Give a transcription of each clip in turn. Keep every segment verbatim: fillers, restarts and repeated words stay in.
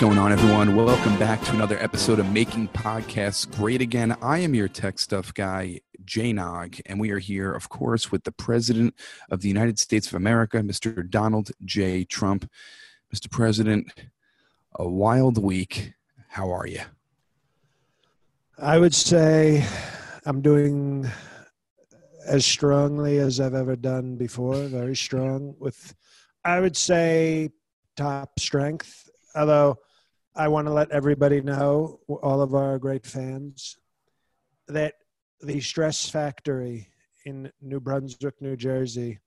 going on, everyone? Welcome back to another episode of Making Podcasts Great Again. I am your tech stuff guy, Jay Nog, and we are here, of course, with the President of the United States of America, Mister Donald J. Trump. Mister President, a wild week. How are you? I would say I'm doing as strongly as I've ever done before, very strong with, I would say, top strength. Although I want to let everybody know, all of our great fans, that the Stress Factory in New Brunswick, New Jersey,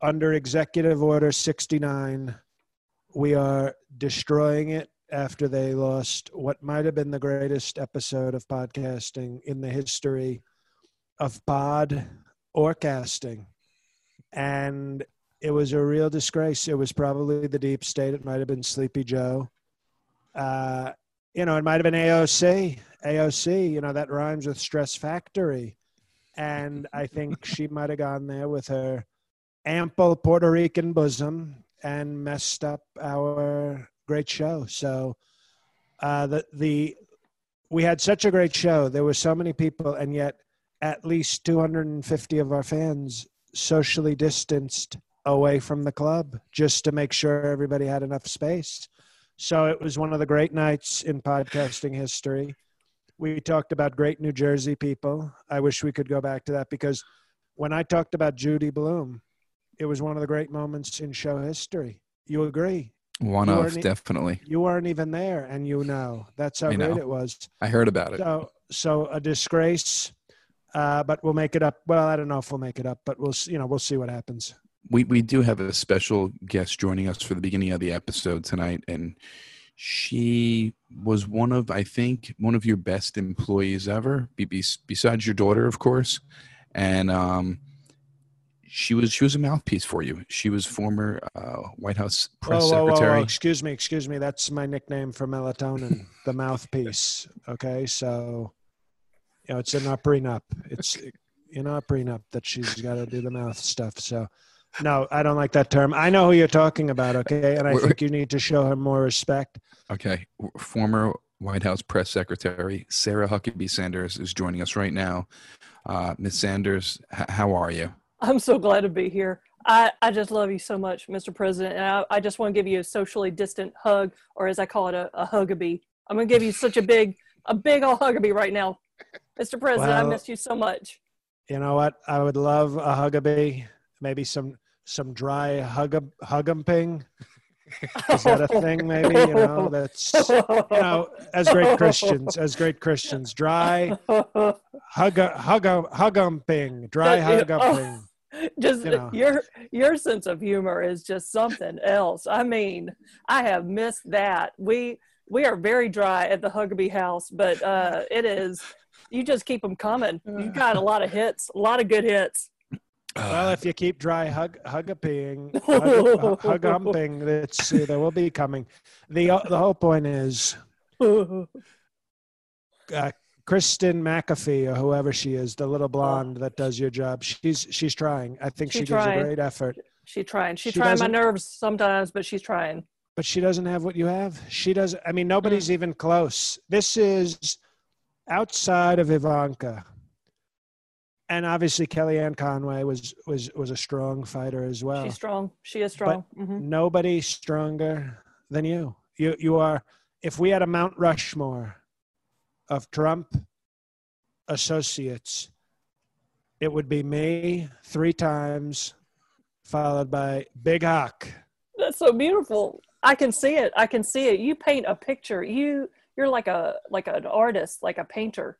under Executive Order sixty-nine, we are destroying it after they lost what might have been the greatest episode of podcasting in the history of pod or casting. And it was a real disgrace. It was probably the deep state. It might have been Sleepy Joe. Uh, you know, it might have been A O C. A O C, you know, that rhymes with Stress Factory. And I think she might have gone there with her ample Puerto Rican bosom and messed up our great show. So uh, the the we had such a great show. There were so many people, and yet at least two hundred fifty of our fans socially distanced away from the club just to make sure everybody had enough space. So it was one of the great nights in podcasting history. We talked about great New Jersey people. I wish we could go back to that, because when I talked about Judy Bloom, it was one of the great moments in show history. You agree? One of, definitely. You weren't even there, and you know. That's how great it was. I heard about it. So, so a disgrace, uh, but we'll make it up. Well, I don't know if we'll make it up, but we'll, you know, we'll see what happens. We we do have a special guest joining us for the beginning of the episode tonight, and she was one of, I think, one of your best employees ever, besides your daughter, of course. And um, she was she was a mouthpiece for you. She was former uh, White House press whoa, whoa, secretary. Whoa, whoa. Excuse me, excuse me. That's my nickname for melatonin, the mouthpiece. Okay, so you know it's in our prenup. It's in our prenup that she's got to do the mouth stuff. So. No, I don't like that term. I know who you're talking about, okay? And I think you need to show her more respect. Okay. Former White House press secretary Sarah Huckabee Sanders is joining us right now. Uh, Miz Sanders, h- how are you? I'm so glad to be here. I, I just love you so much, Mister President. And I, I just want to give you a socially distant hug, or as I call it, a, a hugabee. I'm going to give you such a big, a big old hugabee right now. Mister President, well, I miss you so much. You know what? I would love a hugabee. Maybe some some dry hug hugumping. Is that a thing? Maybe you know that's you know as great Christians, as great Christians, dry hug hug hugumping, dry hugumping. Oh, just you know. your your sense of humor is just something else. I mean, I have missed that. We we are very dry at the Huckabee house, but uh, it is. You just keep them coming. You got a lot of hits, a lot of good hits. Well, if you keep dry hug hug-a-peeing, hug, hug-umping, it's, uh, there will be coming. The uh, the whole point is uh, Kristen McAfee, or whoever she is, the little blonde that does your job, she's she's trying. I think she, she gives a great effort. She trying. She, she trying my nerves sometimes, but she's trying. But she doesn't have what you have. She doesn't. I mean, nobody's mm. even close. This is outside of Ivanka. And obviously, Kellyanne Conway was was was a strong fighter as well. She's strong. She is strong. But mm-hmm. Nobody stronger than you. You you are. If we had a Mount Rushmore of Trump associates, it would be me three times, followed by Big Hawk. That's so beautiful. I can see it. I can see it. You paint a picture. You you're like a like an artist, like a painter.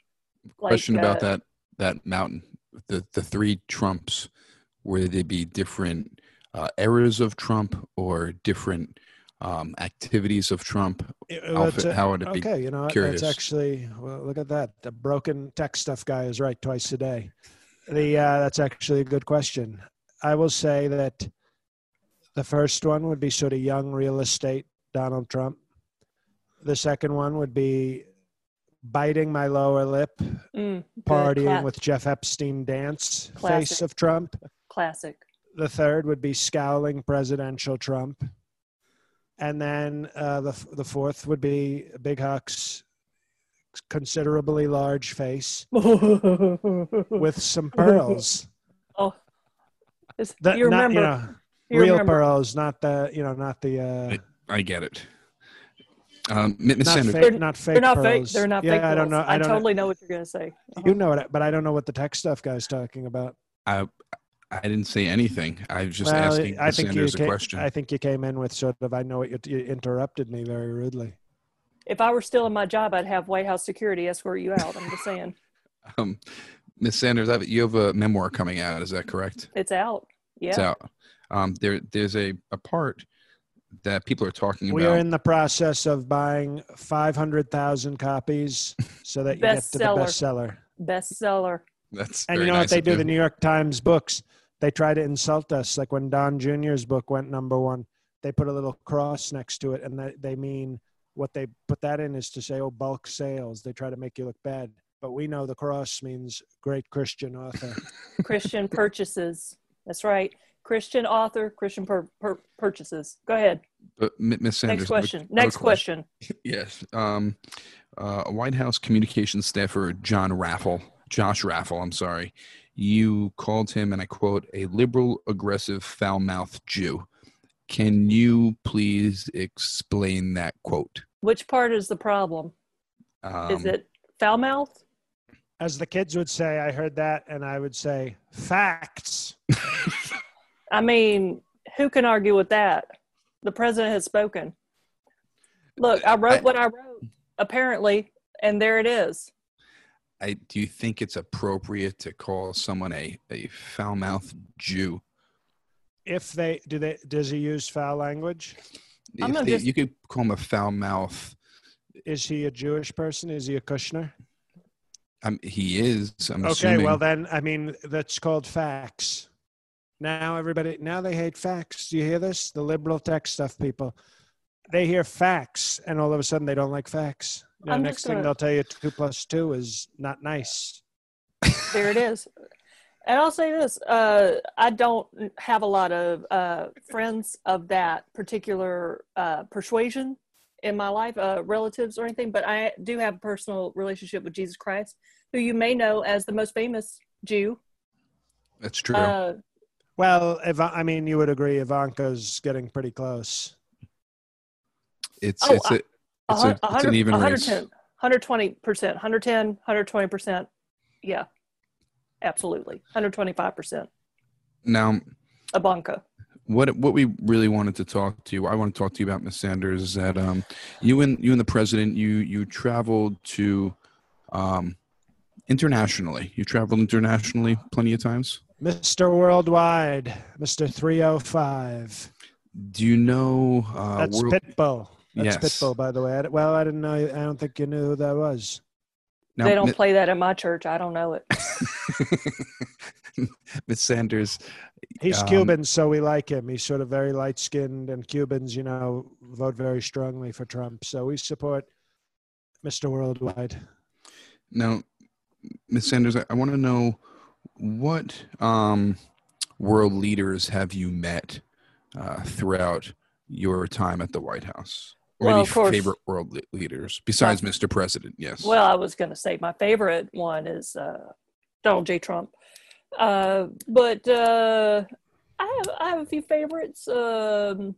Like, question about uh, that that mountain. The, the three Trumps, would they be different uh, eras of Trump or different um, activities of Trump? Outfit, a, how would it be? Okay, you know, it's actually, well, look at that. The broken tech stuff guy is right twice a day. The uh, that's actually a good question. I will say that the first one would be sort of young real estate Donald Trump. The second one would be biting my lower lip, mm, partying class. With Jeff Epstein dance classic. Face of Trump. Classic. The third would be scowling presidential Trump. And then uh, the, the fourth would be Big Huck's considerably large face with some pearls. Oh, it's, the, you not, remember. You know, you real remember. Pearls, not the, you know, not the. Uh, I, I get it. Um, Miz Sanders. Fake, not fake They're not pearls. fake. They're not yeah, fake I don't know. I, I don't totally know. know what you're going to say. Uh-huh. You know it, but I don't know what the tech stuff guy's talking about. I I didn't say anything. I was just well, asking I think Sanders you came, a question. I think you came in with sort of, I know it, you interrupted me very rudely. If I were still in my job, I'd have White House security escort you out. I'm just saying. um, Miz Sanders, you have a memoir coming out. Is that correct? It's out. Yeah. It's out. Um, there, there's a, a part that people are talking about. We are in the process of buying five hundred thousand copies so that you get to the bestseller. Bestseller. That's and you know nice what they do? The New York Times books, they try to insult us. Like when Don Junior's book went number one, they put a little cross next to it, and they, they mean what they put that in is to say, oh, bulk sales. They try to make you look bad. But we know the cross means great Christian author. Christian purchases. That's right. Christian author, Christian pur- pur- purchases. Go ahead. But Miz Sanders. Next question. Next, next question. question. Yes. Um, uh, White House communications staffer John Raffle, Josh Raffle, I'm sorry. You called him, and I quote, a liberal, aggressive, foul-mouthed Jew. Can you please explain that quote? Which part is the problem? Um, is it foul-mouthed? As the kids would say, I heard that, and I would say, facts. I mean, who can argue with that? The president has spoken. Look, I wrote I, what I wrote, apparently, and there it is. I do you think it's appropriate to call someone a, a foul-mouthed Jew? If they do, they does he use foul language? I'm they, just, you could call him a foul mouth. Is he a Jewish person? Is he a Kushner? Um, he is. I'm okay, assuming. Well then, I mean, that's called facts. Now everybody, now they hate facts. Do you hear this? The liberal tech stuff people, they hear facts, and all of a sudden they don't like facts. The you know, next gonna, thing they'll tell you, two plus two is not nice. There it is. And I'll say this: uh, I don't have a lot of uh, friends of that particular uh, persuasion in my life, uh, relatives or anything. But I do have a personal relationship with Jesus Christ, who you may know as the most famous Jew. That's true. Uh, Well, if, I mean, you would agree Ivanka's getting pretty close. It's oh, it's, a, it's, a, it's an even race. one hundred ten, one hundred twenty percent, one hundred ten, one hundred twenty percent. Yeah, absolutely. one hundred twenty-five percent. Now, Ivanka. What what we really wanted to talk to you, I want to talk to you about, Miz Sanders, is that um, you and you and the president, you you traveled to um, internationally. You traveled internationally plenty of times. Mister Worldwide, Mister three oh five. Do you know? Uh, That's World- Pitbull. That's yes. Pitbull, by the way. I, well, I didn't know. I don't think you knew who that was. Now, they don't Mi- play that in my church. I don't know it. Miz Sanders. He's um, Cuban, so we like him. He's sort of very light-skinned, and Cubans, you know, vote very strongly for Trump. So we support Mister Worldwide. Now, Miz Sanders, I, I want to know, what um, world leaders have you met uh, throughout your time at the White House? Or well, any of course, favorite world le- leaders besides Mister President? Yes. Well, I was going to say my favorite one is uh, Donald J. Trump. Uh, but uh, I have I have a few favorites. Um,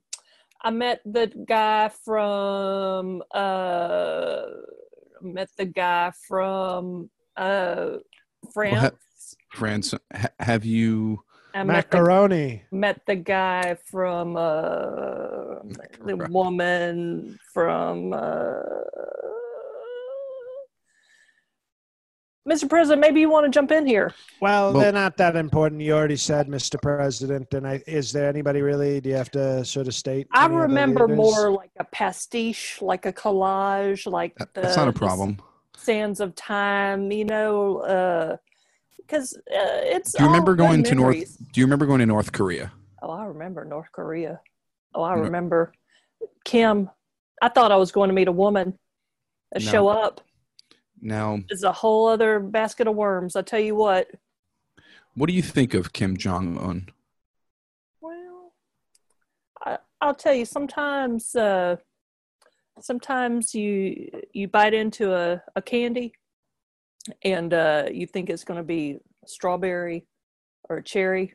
I met the guy from uh, met the guy from uh, France. Well, ha- France, have you I macaroni? Met the, met the guy from uh, the woman from uh, Mister President. Maybe you want to jump in here. Well, well, they're not that important. You already said Mister President. And I, is there anybody really? Do you have to sort of state? I remember more like a pastiche, like a collage, like that, the, that's not a problem. Sands of time, you know. Uh, Because uh, it's. Do you remember going to North? Do you remember going to North Korea? Oh, I remember North Korea. Oh, I remember no. Kim. I thought I was going to meet a woman. No. Show up. No. It's a whole other basket of worms. I tell you what. What do you think of Kim Jong-un? Well, I, I'll tell you, sometimes uh, sometimes you you bite into a, a candy and uh, you think it's going to be strawberry or cherry.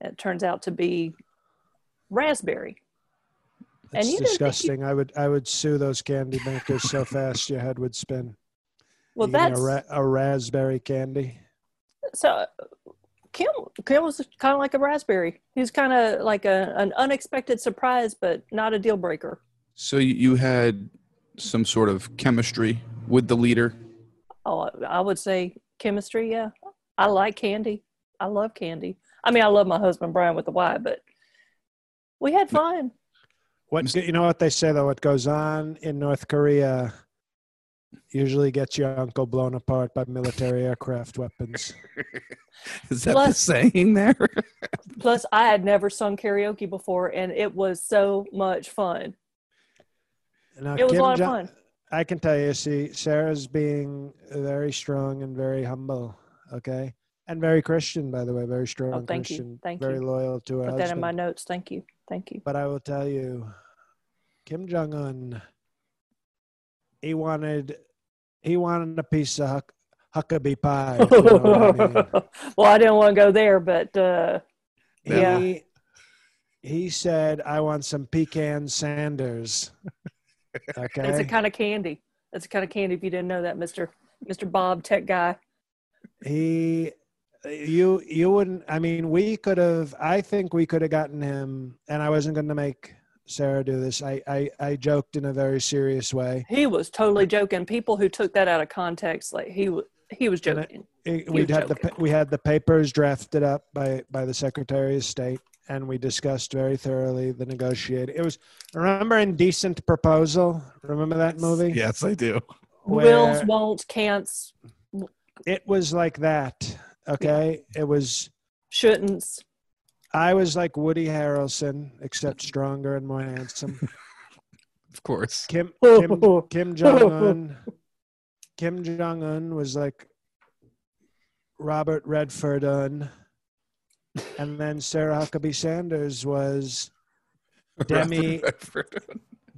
It turns out to be raspberry. It's and disgusting. You... I would I would sue those candy makers so fast your head would spin. Well, you that's a, ra- a raspberry candy. So Kim Kim was kind of like a raspberry. He was kind of like a an unexpected surprise, but not a deal breaker. So you had some sort of chemistry with the leader? Oh, I would say chemistry. Yeah, I like candy. I love candy. I mean, I love my husband Brian with a Y, but we had fun. No. What, you know what they say, though? What goes on in North Korea usually gets your uncle blown apart by military aircraft weapons. Is that plus, the saying there? Plus, I had never sung karaoke before, and it was so much fun. Now, it was Kim a lot Jong- of fun. I can tell you, see, Sarah's being very strong and very humble, okay? And very Christian, by the way, very strong oh, thank Christian, you. Thank very you. Loyal to her Put husband. That in my notes. Thank you. Thank you. But I will tell you, Kim Jong-un, he wanted, he wanted a piece of Huck, Huckabee pie. You know what I mean? Well, I didn't want to go there, but uh, he, yeah. He said, I want some pecan Sanders. Okay. It's a kind of candy. It's a kind of candy if you didn't know that, Mister Mister Bob Tech Guy. He... You you wouldn't, I mean, we could have, I think we could have gotten him, and I wasn't going to make Sarah do this. I, I, I joked in a very serious way. He was totally joking. People who took that out of context, like he, he was joking. It, it, he we'd was had joking. The, we had the papers drafted up by, by the Secretary of State, and we discussed very thoroughly the negotiated. It was, remember Indecent Proposal? Remember that movie? Yes, I do. Where Wills, won't, can'ts. It was like that. Okay, yeah. It was... Shouldn'ts. I was like Woody Harrelson, except stronger and more handsome. Of course. Kim Kim, Kim Jong-un Kim Jong-un was like Robert Redford-un. And then Sarah Huckabee Sanders was Demi,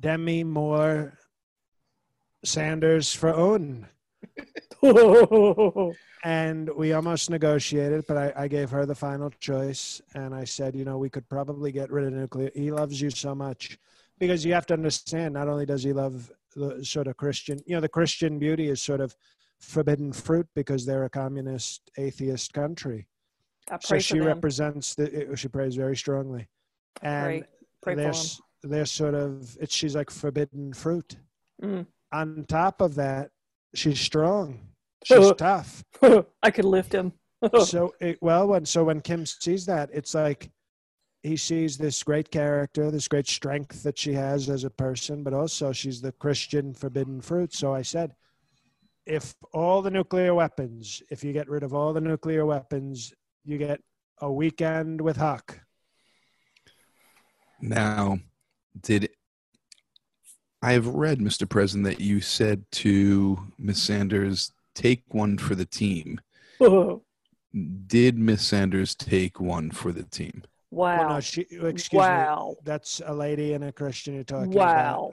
Demi Moore Sanders for un. And we almost negotiated, but I, I gave her the final choice. And I said, you know, we could probably get rid of nuclear. He loves you so much. Because you have to understand, not only does he love the sort of Christian, you know, the Christian beauty is sort of forbidden fruit because they're a communist, atheist country. I pray so she them. Represents, the, it, she prays very strongly. And pray. Pray they're, they're sort of, it's, she's like forbidden fruit. Mm. On top of that, she's strong. She's tough. I could lift him. so, it, well, when, so when Kim sees that, it's like he sees this great character, this great strength that she has as a person, but also she's the Christian forbidden fruit. So I said, if all the nuclear weapons, if you get rid of all the nuclear weapons, you get a weekend with Huck. Now, did I have read, Mister President, that you said to Miz Sanders, take one for the team. Whoa. Did Miss Sanders take one for the team? Wow. Well, no, she, excuse wow. me. That's a lady and a Christian you're talking wow. about. Wow.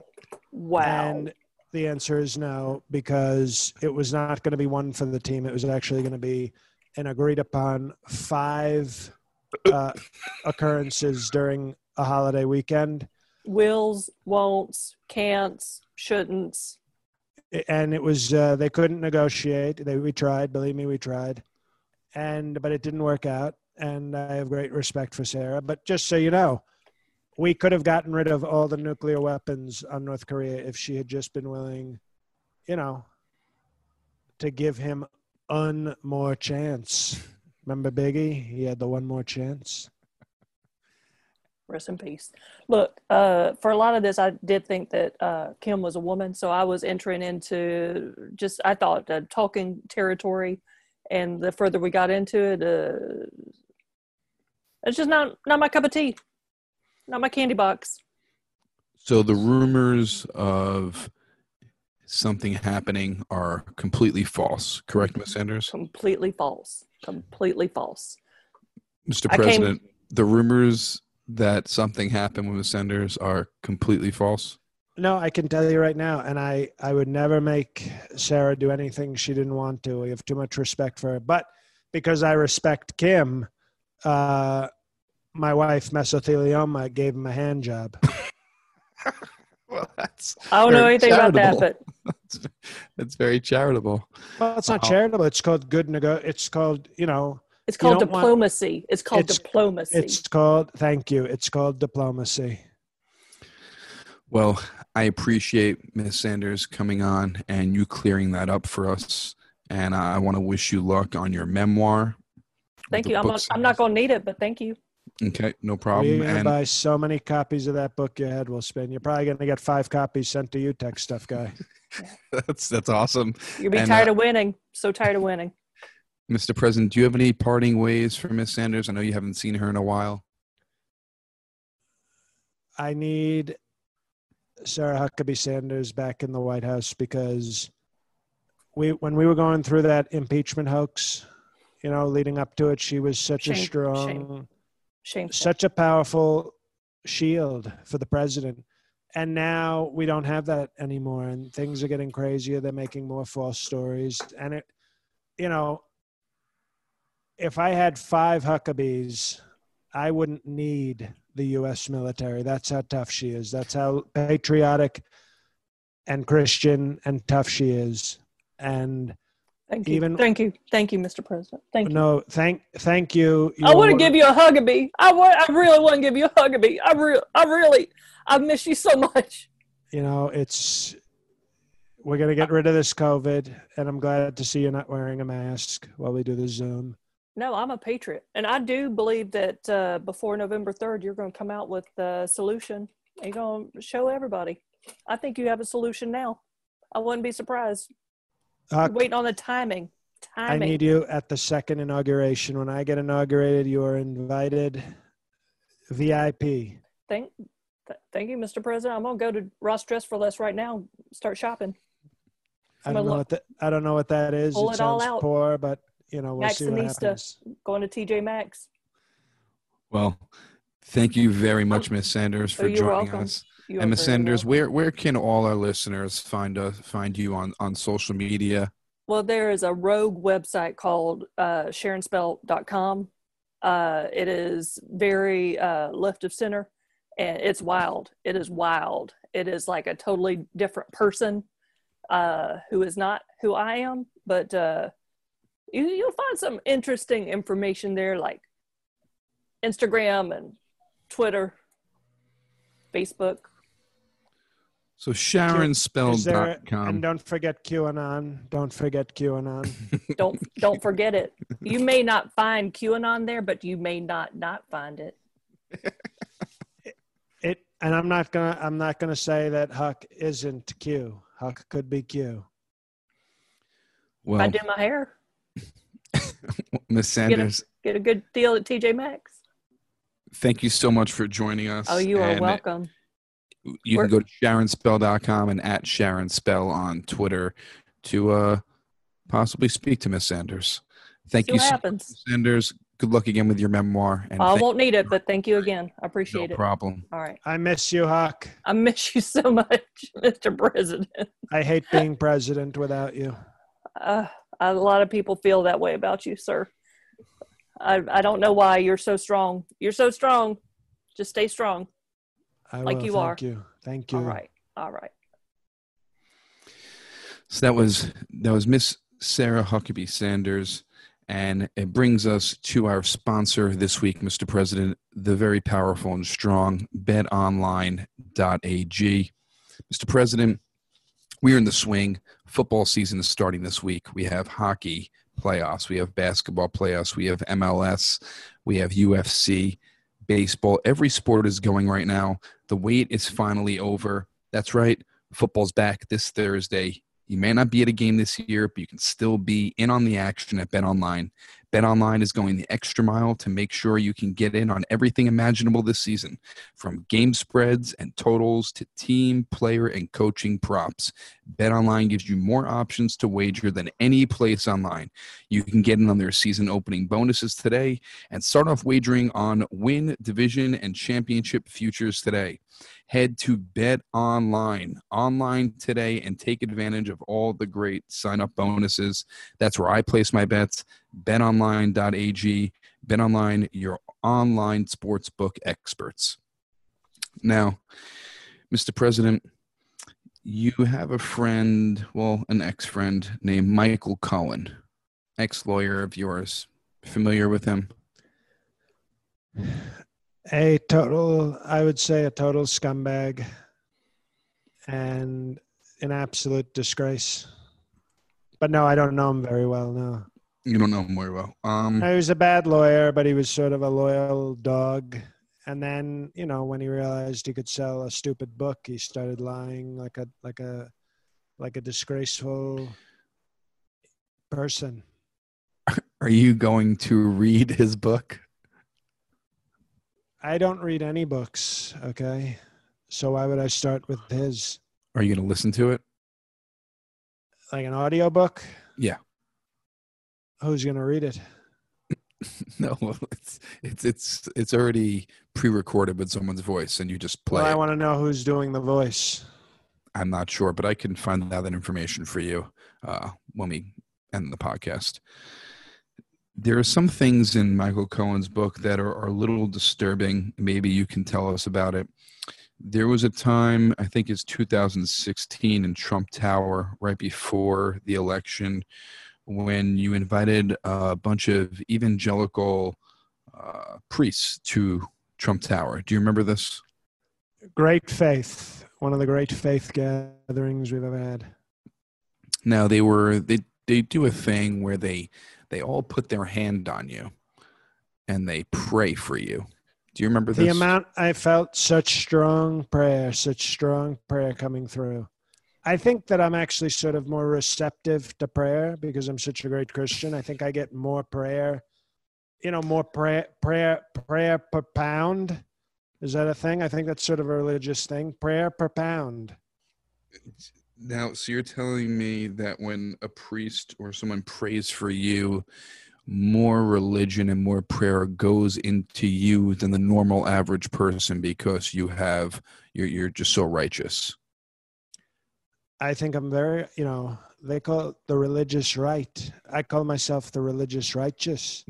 Wow. And the answer is no, because it was not going to be one for the team. It was actually going to be an agreed upon five uh, occurrences during a holiday weekend. Wills, won'ts, can'ts, shouldn'ts. And it was, uh, they couldn't negotiate. They, we tried, believe me, we tried. And, but it didn't work out. And I have great respect for Sarah. But just so you know, we could have gotten rid of all the nuclear weapons on North Korea if she had just been willing, you know, to give him one more chance. Remember Biggie? He had the one more chance. Rest in peace. Look, uh, for a lot of this, I did think that uh, Kim was a woman, so I was entering into just, I thought, uh, talking territory, and the further we got into it, uh, it's just not, not my cup of tea, not my candy box. So the rumors of something happening are completely false, correct, Miz Sanders? Completely false. Completely false. Mister President, came- the rumors... that something happened with the Sanders are completely false? No, I can tell you right now, and I, I would never make Sarah do anything she didn't want to. We have too much respect for her. But because I respect Kim, uh, my wife, mesothelioma, gave him a hand job. Well, that's I don't know anything charitable. about that, but that's, that's very charitable. Well, it's not wow. charitable. It's called good nego. It's called, you know. It's called diplomacy. Want, it's called it's, diplomacy. It's called. Thank you. It's called diplomacy. Well, I appreciate Miz Sanders coming on and you clearing that up for us. And I want to wish you luck on your memoir. Thank you. I'm not, I'm not going to need it, but thank you. Okay, no problem. You're going to buy so many copies of that book, your head will spin. You're probably going to get five copies sent to you, Tech Stuff Guy. that's that's awesome. You'll be and, tired uh, of winning. So tired of winning. Mister President, do you have any parting ways for Miz Sanders? I know you haven't seen her in a while. I need Sarah Huckabee Sanders back in the White House because we, when we were going through that impeachment hoax, you know, leading up to it, she was such shame, a strong, shame. Shameful. such a powerful shield for the president. And now we don't have that anymore. And things are getting crazier. They're making more false stories. And it, you know, if I had five Huckabees, I wouldn't need the U S military. That's how tough she is. That's how patriotic and Christian and tough she is. And thank you. Even, thank you. Thank you, Mister President. Thank you. No, thank thank you. You're, I want to give you a Huckabee. I want, I really want to give you a Huckabee. I really, I really, I miss you so much. You know, it's, we're going to get rid of this COVID, and I'm glad to see you're not wearing a mask while we do the Zoom. No, I'm a patriot. And I do believe that uh, before November third, you're going to come out with a solution. You're going to show everybody. I think you have a solution now. I wouldn't be surprised. Uh, waiting on the timing. timing. I need you at the second inauguration. When I get inaugurated, you are invited V I P. Thank, th- thank you, Mister President. I'm going to go to Ross Dress for Less right now. Start shopping. I don't, know what the, I don't know what that is. Pull it, it sounds all out. Poor, but you know, we'll see what happens. Going to T J Maxx. Well, thank you very much, Miss Sanders, for oh, joining welcome. us. And Miz Sanders, where where can all our listeners find us, find you on, on social media? Well, there is a rogue website called uh, Sharon Spell dot com. Uh, it is very uh, left of center, and it's wild. It is wild. It is like a totally different person uh, who is not who I am, but uh, you, you'll find some interesting information there, like Instagram and Twitter, Facebook. So Sharon Spell dot com. And don't forget QAnon. Don't forget QAnon. don't don't forget it. You may not find QAnon there, but you may not not find it. it, it and I'm not gonna I'm not gonna say that Huck isn't Q. Huck could be Q. Well, if I do my hair. Miss Sanders. Get a, get a good deal at T J Maxx. Thank you so much for joining us. Oh, you are and welcome. It, You can go to Sharon Spell dot com and at Sharon Spell on Twitter to uh, possibly speak to Miz Sanders. Thank See you so happens. much, Miz Sanders. Good luck again with your memoir. And I won't need it, but thank you again. I appreciate no it. No problem. All right. I miss you, Huck. I miss you so much, Mister President. I hate being president without you. Uh, a lot of people feel that way about you, sir. I, I don't know why you're so strong. You're so strong. Just stay strong. I like will. you Thank are. Thank you. Thank you. All right. All right. So that was that was Miss Sarah Huckabee Sanders, and it brings us to our sponsor this week, Mister President, the very powerful and strong bet online dot a g. Mister President, we're in the swing. Football season is starting this week. We have hockey playoffs. We have basketball playoffs. We have M L S. We have U F C. Baseball, every sport is going right now. The wait is finally over. That's right. Football's back this Thursday. You may not be at a game this year, but you can still be in on the action at BetOnline. BetOnline is going the extra mile to make sure you can get in on everything imaginable this season, from game spreads and totals to team, player, and coaching props. BetOnline gives you more options to wager than any place online. You can get in on their season opening bonuses today and start off wagering on win, division, and championship futures today. Head to BetOnline online today and take advantage of all the great sign-up bonuses. That's where I place my bets. Bet Online dot A G. BetOnline, your online sportsbook experts. Now, Mister President, you have a friend, well, an ex-friend named Michael Cohen, ex-lawyer of yours. Familiar with him? A total, I would say a total scumbag and an absolute disgrace. But no, I don't know him very well, no. You don't know him very well. Um, no, he was a bad lawyer, but he was sort of a loyal dog. And then, you know, when he realized he could sell a stupid book, he started lying like a like a, like a disgraceful person. Are you going to read his book? I don't read any books, okay? So why would I start with his? Are you going to listen to it? Like an audiobook? Yeah. Who's going to read it? No, it's it's it's it's already pre-recorded with someone's voice, and you just play. Well, I want to know who's doing the voice. I'm not sure, but I can find out that information for you uh, when we end the podcast. There are some things in Michael Cohen's book that are, are a little disturbing. Maybe you can tell us about it. There was a time, I think it's two thousand sixteen in Trump Tower, right before the election, when you invited a bunch of evangelical uh, priests to Trump Tower. Do you remember this? Great faith. One of the great faith gatherings we've ever had. Now, they were, they, they do a thing where they... they all put their hand on you and they pray for you. Do you remember this? The amount I felt such strong prayer, such strong prayer coming through. I think that I'm actually sort of more receptive to prayer because I'm such a great Christian. I think I get more prayer, you know, more prayer, prayer, prayer per pound. Is that a thing? I think that's sort of a religious thing. Prayer per pound. It's- Now, so you're telling me that when a priest or someone prays for you, more religion and more prayer goes into you than the normal average person because you have, you're, you're just so righteous. I think I'm very, you know, they call it the religious right. I call myself the religious righteous.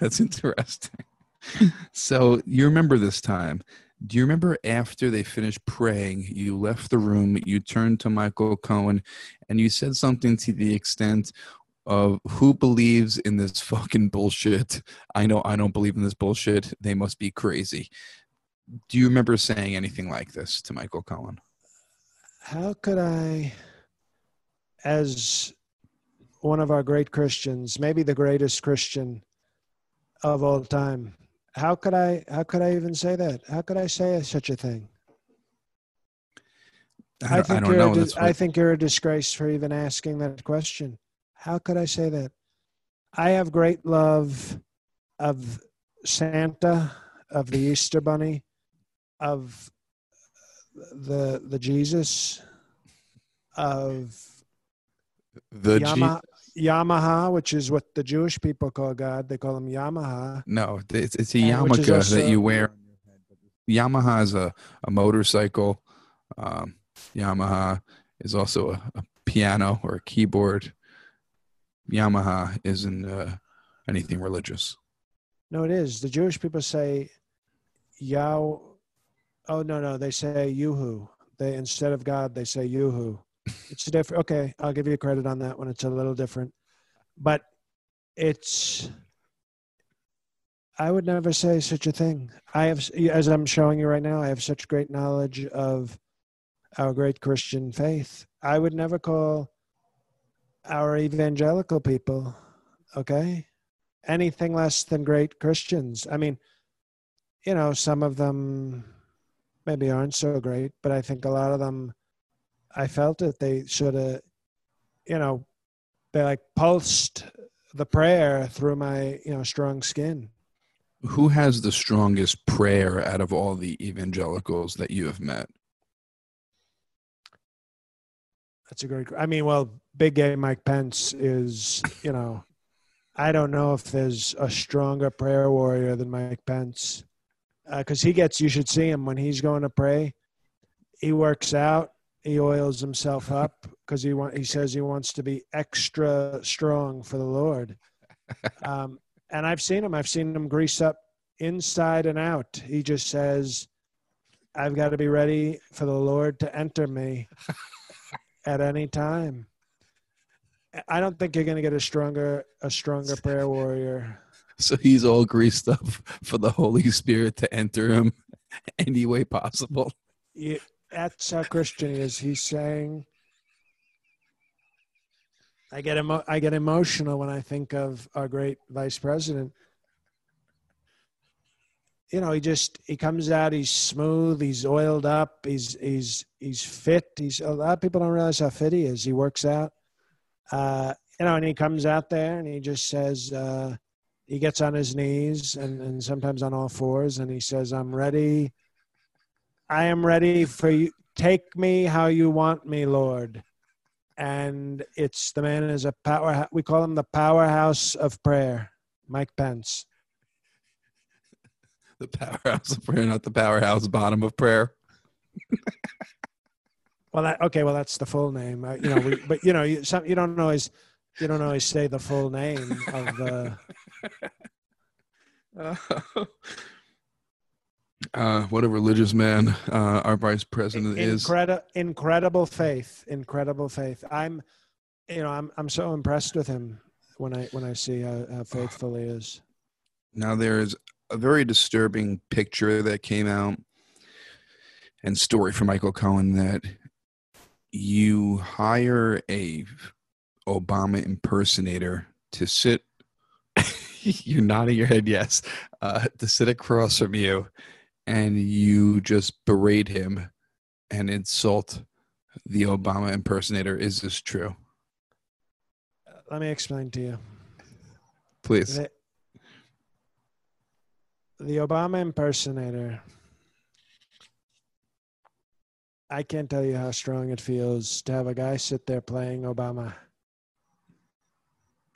That's interesting. So you remember this time. Do you remember after they finished praying, you left the room, you turned to Michael Cohen, and you said something to the extent of, who believes in this fucking bullshit? I know I don't believe in this bullshit. They must be crazy. Do you remember saying anything like this to Michael Cohen? How could I, as one of our great Christians, maybe the greatest Christian of all time, How could I, how could I even say that? How could I say such a thing? I, I, think, I, don't you're know. Dis- I think you're a disgrace for even asking that question. How could I say that? I have great love of Santa, of the Easter Bunny, of the, the Jesus, of the Yamaha. G- Yamaha, which is what the Jewish people call God. They call him Yamaha. No, it's, it's a yarmulke also- that you wear. Yamaha is a, a motorcycle. Um, Yamaha is also a, a piano or a keyboard. Yamaha isn't uh, anything religious. No, it is. The Jewish people say Yah. Oh, no, no. They say Yuhu. They, instead of God, they say Yuhu. It's different. Okay, I'll give you credit on that one. It's a little different, but it's. I would never say such a thing. I have, as I'm showing you right now, I have such great knowledge of our great Christian faith. I would never call our evangelical people, okay, anything less than great Christians. I mean, you know, some of them maybe aren't so great, but I think a lot of them. I felt it. They sort of, you know, they like pulsed the prayer through my, you know, strong skin. Who has the strongest prayer out of all the evangelicals that you have met? That's a great, I mean, well, big gay Mike Pence is, you know, I don't know if there's a stronger prayer warrior than Mike Pence. Because uh, he gets, you should see him when he's going to pray. He works out. He oils himself up because he want, he says he wants to be extra strong for the Lord. Um, and I've seen him. I've seen him grease up inside and out. He just says, I've got to be ready for the Lord to enter me at any time. I don't think you're going to get a stronger, a stronger prayer warrior. So he's all greased up for the Holy Spirit to enter him any way possible. Yeah, that's how Christian he is. He's saying, I get emo- I get emotional when I think of our great vice president. You know, he just, he comes out, he's smooth, he's oiled up, he's, he's, he's fit. He's, a lot of people don't realize how fit he is. He works out, uh, you know, and he comes out there and he just says, uh, he gets on his knees and, and sometimes on all fours, and he says, I'm ready. I am ready for you. Take me how you want me, Lord. And it's, the man is a power, we call him the powerhouse of prayer, Mike Pence. The powerhouse of prayer, not the powerhouse bottom of prayer. Well, that, okay, well, that's the full name. Uh, you know, we, but, you know, you, some, you don't always... You don't always say the full name of the. Uh, uh, what a religious man uh, our vice president Incredi- is. Incredible faith, incredible faith. I'm, you know, I'm I'm so impressed with him when I when I see how, how faithful he is. Now there is a very disturbing picture that came out, and story from Michael Cohen that you hire a. Obama impersonator to sit you're nodding your head yes uh to sit across from you, and you just berate him and insult the Obama impersonator. Is this true? Let me explain to you, please. The, the Obama impersonator, I can't tell you how strong it feels to have a guy sit there playing Obama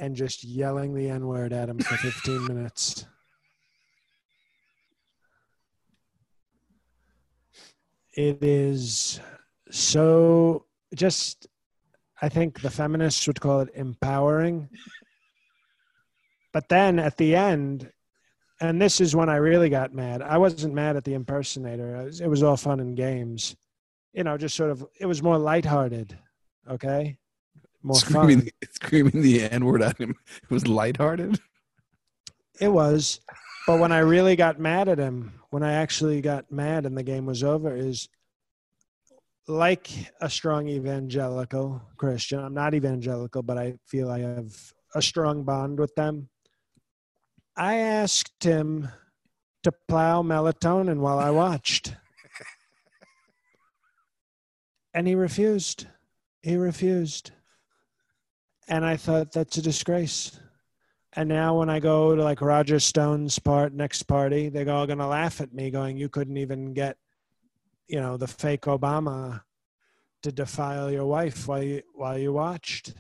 and just yelling the N-word at him for fifteen minutes. It is so just, I think the feminists would call it empowering. But then at the end, and this is when I really got mad. I wasn't mad at the impersonator. It was, it was all fun and games. You know, just sort of, it was more lighthearted, okay? More screaming, fun. Screaming the N-word at him. It was lighthearted? It was. But when I really got mad at him, when I actually got mad and the game was over, is like a strong evangelical Christian. I'm not evangelical, but I feel I have a strong bond with them. I asked him to plow melatonin while I watched. And he refused. He refused. And I thought, that's a disgrace. And now when I go to like Roger Stone's part, next party, they're all going to laugh at me going, you couldn't even get, you know, the fake Obama to defile your wife while you, while you watched.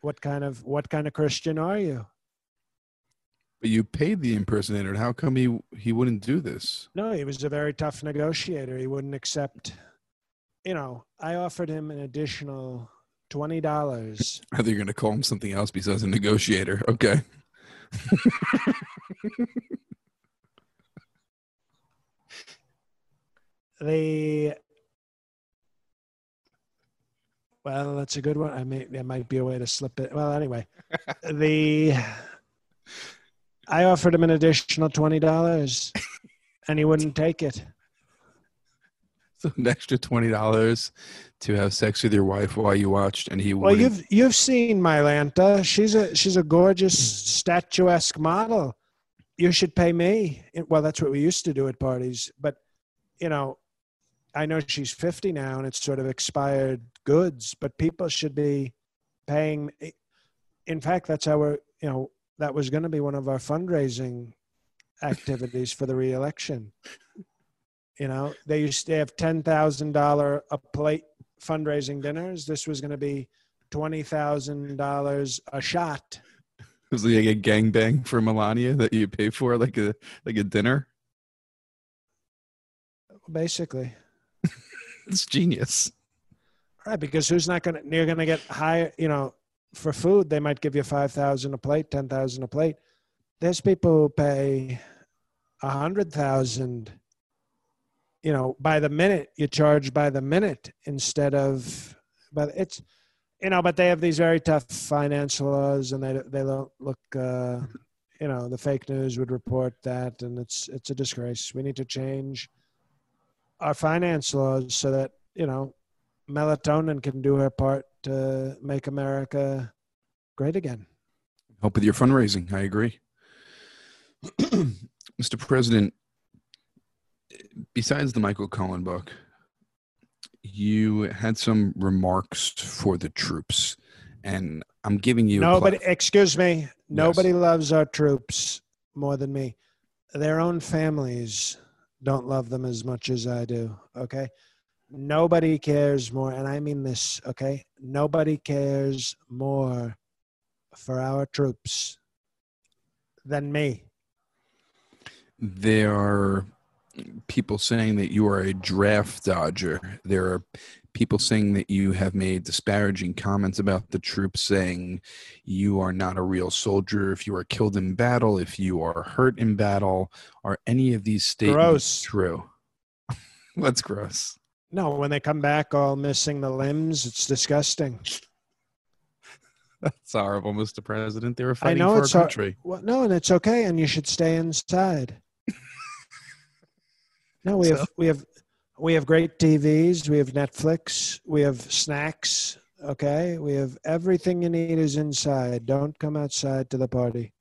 What kind of, what kind of Christian are you? But you paid the impersonator. How come he, he wouldn't do this? No, he was a very tough negotiator. He wouldn't accept, you know, I offered him an additional twenty dollars. I think you're going to call him something else besides a negotiator. Okay. the well, that's a good one. I may there might be a way to slip it. Well, anyway, the I offered him an additional twenty dollars, and he wouldn't take it. An extra twenty dollars to have sex with your wife while you watched, and he. Well, wouldn't. you've you've seen my Lanta. She's a she's a gorgeous, statuesque model. You should pay me. Well, that's what we used to do at parties. But you know, I know she's fifty now, and it's sort of expired goods. But people should be paying. In fact, that's how we're you know, that was going to be one of our fundraising activities for the reelection. You know, they used to have ten thousand dollars a plate fundraising dinners. This was going to be twenty thousand dollars a shot. It was like a gangbang for Melania that you pay for, like a like a dinner? Basically. It's genius. Right, because who's not going to, you're going to get high, you know, for food, they might give you five thousand dollars a plate, ten thousand dollars a plate. There's people who pay one hundred thousand dollars, you know, by the minute. You charge by the minute instead of, but it's, you know, but they have these very tough financial laws, and they they don't look, uh, you know, the fake news would report that, and it's it's a disgrace. We need to change our finance laws so that, you know, melatonin can do her part to make America great again. Help with your fundraising. I agree. Mister President, besides the Michael Cohen book, you had some remarks for the troops, and I'm giving you nobody, excuse me, nobody yes. loves our troops more than me. Their own families don't love them as much as I do. Okay. Nobody cares more, and I mean this, okay? Nobody cares more for our troops than me. There are people saying that you are a draft dodger. There are people saying that you have made disparaging comments about the troops, saying you are not a real soldier if you are killed in battle, if you are hurt in battle. Are any of these statements gross. True? That's gross. No, when they come back all missing the limbs, it's disgusting. That's horrible, Mister President. They were fighting I know for it's our country. Well, no, and it's okay, and you should stay inside. No, we so? have we have we have great T Vs, we have Netflix, we have snacks, okay? We have everything you need is inside. Don't come outside to the party.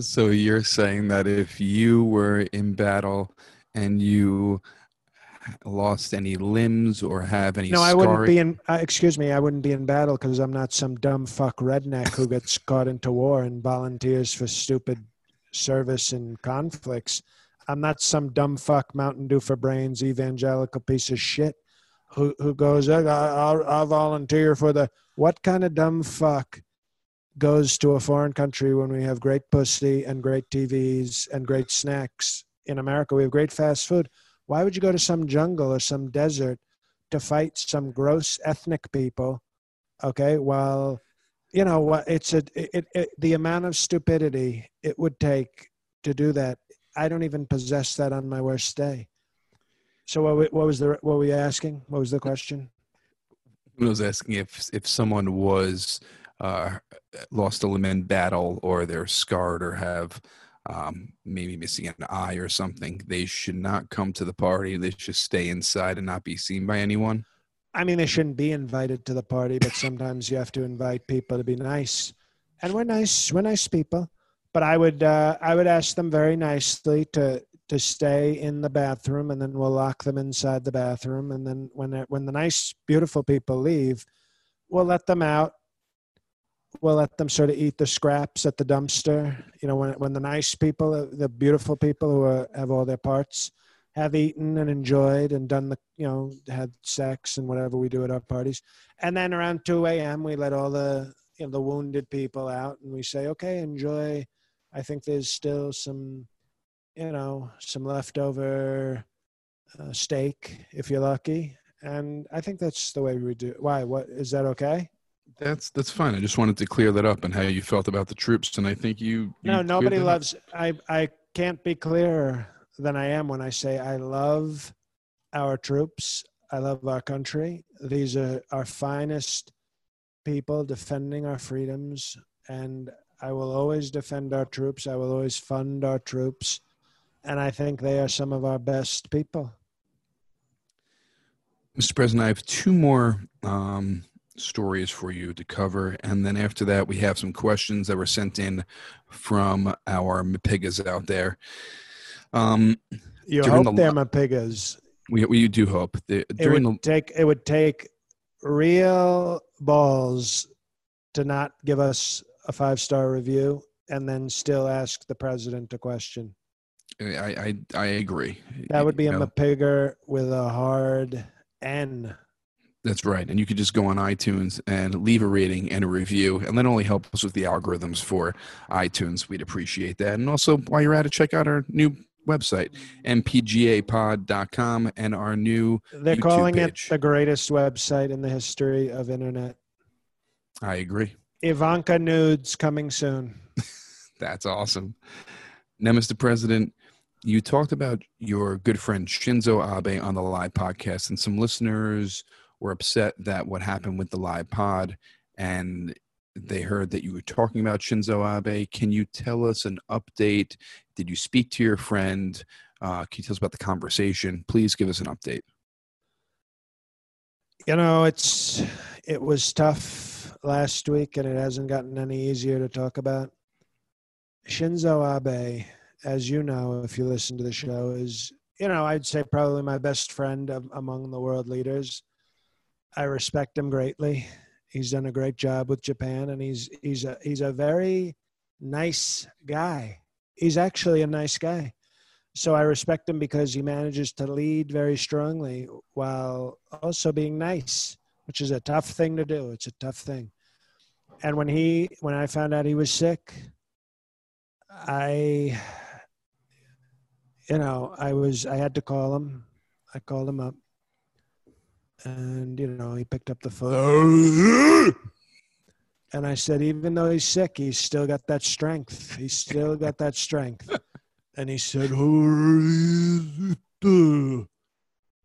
So you're saying that if you were in battle and you lost any limbs or have any no scarring. I wouldn't be in uh, excuse me I wouldn't be in battle, because I'm not some dumb fuck redneck who gets caught into war and volunteers for stupid service in conflicts. I'm not some dumb fuck Mountain Dew for brains evangelical piece of shit who, who goes I, I'll, I'll volunteer for the what kind of dumb fuck goes to a foreign country when we have great pussy and great T Vs and great snacks in America. We have great fast food. Why would you go to some jungle or some desert to fight some gross ethnic people? Okay, well, you know, it's a, it, it, the amount of stupidity it would take to do that. I don't even possess that on my worst day. So what, what was the, what were you asking? What was the question? I was asking if, if someone was uh, lost a limb in battle, or they're scarred, or have Um, maybe missing an eye or something, they should not come to the party. They should stay inside and not be seen by anyone. I mean, they shouldn't be invited to the party, but sometimes you have to invite people to be nice. And we're nice. We're nice people. But I would uh, I would ask them very nicely to to stay in the bathroom, and then we'll lock them inside the bathroom. And then when when the nice, beautiful people leave, we'll let them out. We'll let them sort of eat the scraps at the dumpster. You know, when when the nice people, the beautiful people who are, have all their parts, have eaten and enjoyed and done the, you know, had sex and whatever we do at our parties. And then around two a.m., we let all the, you know, the wounded people out, and we say, okay, enjoy. I think there's still some, you know, some leftover uh, steak if you're lucky. And I think that's the way we do it. Why? What is that okay? That's that's fine. I just wanted to clear that up and how you felt about the troops, and I think you. you no, nobody loves. Up. I I can't be clearer than I am when I say I love our troops. I love our country. These are our finest people defending our freedoms, and I will always defend our troops. I will always fund our troops, and I think they are some of our best people. Mister President, I have two more. Um, stories for you to cover, and then after that we have some questions that were sent in from our MPiggas out there. Um, you hope the, they're MPiggas. We we do hope. The, during it would the, take it would take real balls to not give us a five star review and then still ask the president a question. I I, I agree. That would be you a know? MPigger with a hard N. That's right. And you could just go on iTunes and leave a rating and a review, and that only helps us with the algorithms for iTunes. We'd appreciate that. And also, while you're at it, check out our new website, M P G A Pod dot com, and our new They're YouTube calling page. It the greatest website in the history of internet. I agree. Ivanka nudes coming soon. That's awesome. Now, Mister President, you talked about your good friend Shinzo Abe on the live podcast, and some listeners were upset that what happened with the live pod, and they heard that you were talking about Shinzo Abe. Can you tell us an update? Did you speak to your friend? Uh, can you tell us about the conversation? Please give us an update. You know, it's it was tough last week, and it hasn't gotten any easier to talk about. Shinzo Abe, as you know, if you listen to the show, is, you know, I'd say probably my best friend of, among the world leaders. I respect him greatly. He's done a great job with Japan, and he's he's a he's a very nice guy. He's actually a nice guy. So I respect him because he manages to lead very strongly while also being nice, which is a tough thing to do. It's a tough thing. And when he when I found out he was sick, I you know, I was I had to call him. I called him up. And, you know, he picked up the phone. And I said, even though he's sick, he's still got that strength. He's still got that strength. And he said, and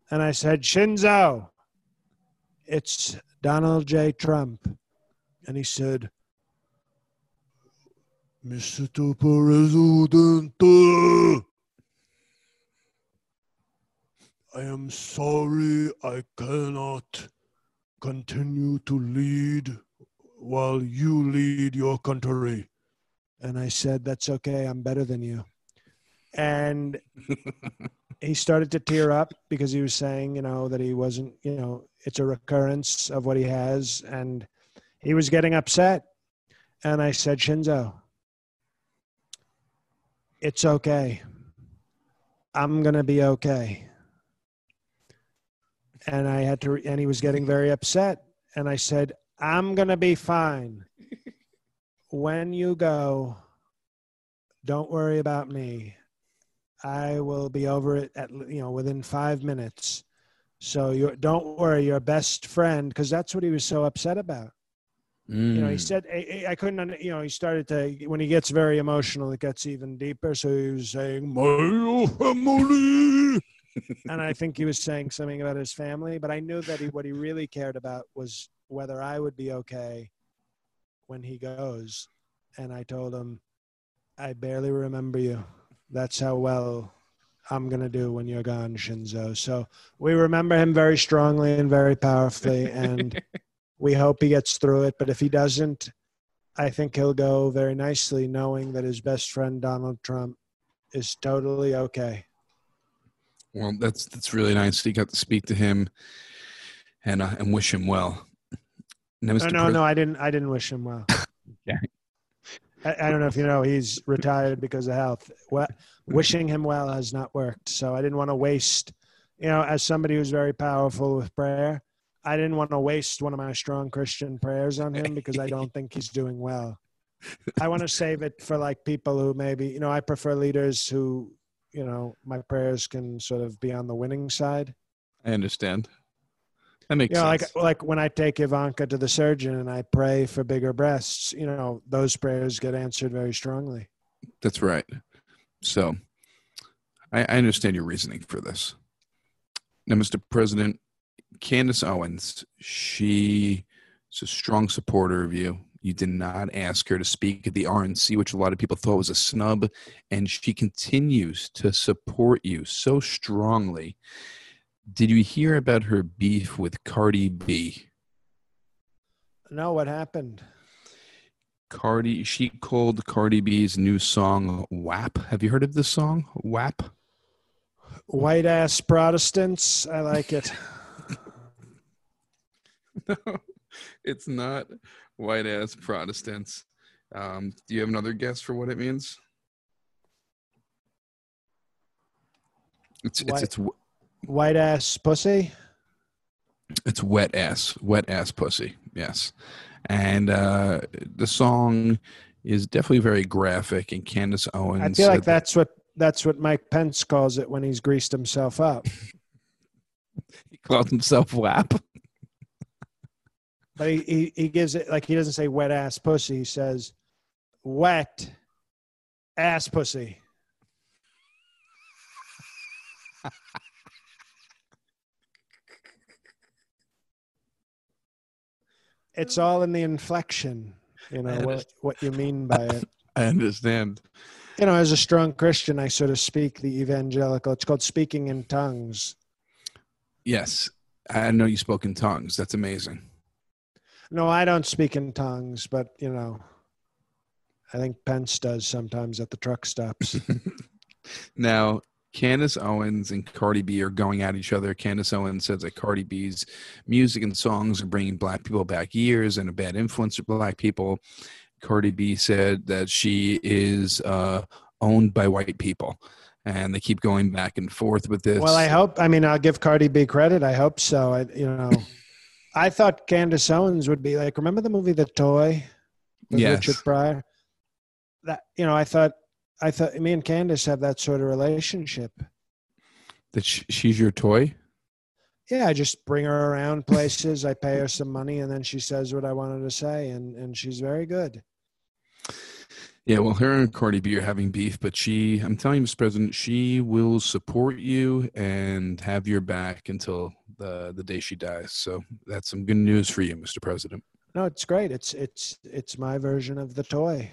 I said, Shinzo, it's Donald J. Trump. And he said, Mister President, I am sorry I cannot continue to lead while you lead your country. And I said, that's okay. I'm better than you. And he started to tear up because he was saying, you know, that he wasn't, you know, it's a recurrence of what he has. And he was getting upset. And I said, Shinzo, it's okay. I'm going to be okay. And I had to, and he was getting very upset. And I said, I'm going to be fine. When you go, don't worry about me. I will be over it at, you know, within five minutes. So you don't worry, your best friend, cause that's what he was so upset about. Mm. You know, he said, I, I couldn't, you know, he started to, when he gets very emotional, it gets even deeper. So he was saying, my family. And I think he was saying something about his family, but I knew that he, what he really cared about was whether I would be okay when he goes. And I told him, I barely remember you. That's how well I'm going to do when you're gone, Shinzo. So we remember him very strongly and very powerfully, and we hope he gets through it. But if he doesn't, I think he'll go very nicely, knowing that his best friend, Donald Trump, is totally okay. Well, that's that's really nice. You got to speak to him, and uh, and wish him well. Now, Mister Oh, no, Pres- no, I didn't. I didn't wish him well. Yeah. I, I don't know if you know, he's retired because of health. Well, wishing him well has not worked, so I didn't want to waste. You know, as somebody who's very powerful with prayer, I didn't want to waste one of my strong Christian prayers on him because I don't think he's doing well. I want to save it for like people who maybe, you know, I prefer leaders who, you know, my prayers can sort of be on the winning side. I understand. That makes you know, sense. Like, like when I take Ivanka to the surgeon and I pray for bigger breasts, you know, those prayers get answered very strongly. That's right. So I, I understand your reasoning for this. Now, Mister President, Candace Owens, she is a strong supporter of you. You did not ask her to speak at the R N C, which a lot of people thought was a snub, and she continues to support you so strongly. Did you hear about her beef with Cardi B? No, what happened? Cardi, she called Cardi B's new song W A P. Have you heard of this song, W A P? White ass Protestants. I like it. No, it's not. White ass Protestants. Um, do you have another guess for what it means? It's it's white, it's white ass pussy. It's wet ass, wet ass pussy. Yes, and uh, the song is definitely very graphic. And Candace Owens. I feel like that's that, what that's what Mike Pence calls it when he's greased himself up. He called himself W A P. But he, he he gives it like he doesn't say wet ass pussy. He says wet ass pussy. It's all in the inflection, you know, what, what you mean by it. I understand. You know, as a strong Christian, I sort of speak the evangelical. It's called speaking in tongues. Yes. I know you spoke in tongues. That's amazing. No, I don't speak in tongues, but, you know, I think Pence does sometimes at the truck stops. Now, Candace Owens and Cardi B are going at each other. Candace Owens says that Cardi B's music and songs are bringing black people back years and a bad influence for black people. Cardi B said that she is uh, owned by white people. And they keep going back and forth with this. Well, I hope, I mean, I'll give Cardi B credit. I hope so. I, you know, I thought Candace Owens would be like, remember the movie, The Toy? With yes. Richard Pryor? That, you know, I thought, I thought me and Candace have that sort of relationship. That she's your toy? Yeah, I just bring her around places. I pay her some money, and then she says what I wanted to say, and, and she's very good. Yeah, well, her and Cardi B are having beef, but she, I'm telling you, Mister President, she will support you and have your back until the, the day she dies. So that's some good news for you, Mister President. No, it's great. It's it's it's my version of The Toy.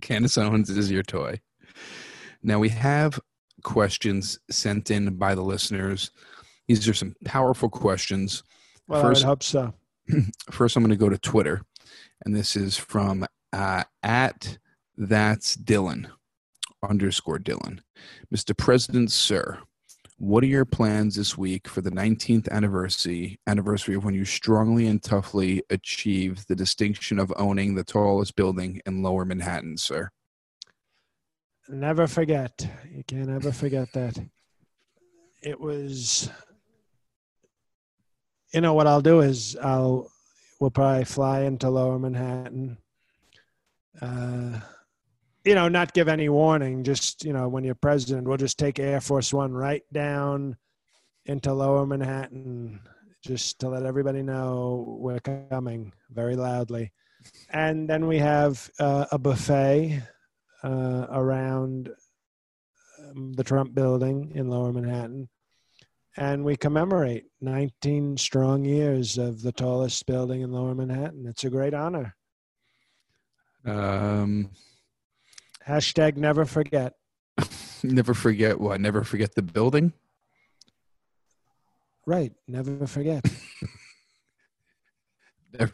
Candace Owens is your toy. Now we have questions sent in by the listeners. These are some powerful questions. Well, first, I hope so. First, I'm going to go to Twitter, and this is from uh, at that's Dylan underscore Dylan. Mister President, sir, what are your plans this week for the nineteenth anniversary anniversary of when you strongly and toughly achieved the distinction of owning the tallest building in Lower Manhattan, sir? Never forget. You can't ever forget that. It was, you know, what I'll do is I'll, we'll probably fly into Lower Manhattan. Uh, You know, not give any warning, just, you know, when you're president, we'll just take Air Force One right down into Lower Manhattan just to let everybody know we're coming very loudly. And then we have uh, a buffet uh, around um, the Trump building in Lower Manhattan. And we commemorate nineteen strong years of the tallest building in Lower Manhattan. It's a great honor. Um. Hashtag never forget. Never forget what? Never forget the building? Right. Never forget. never,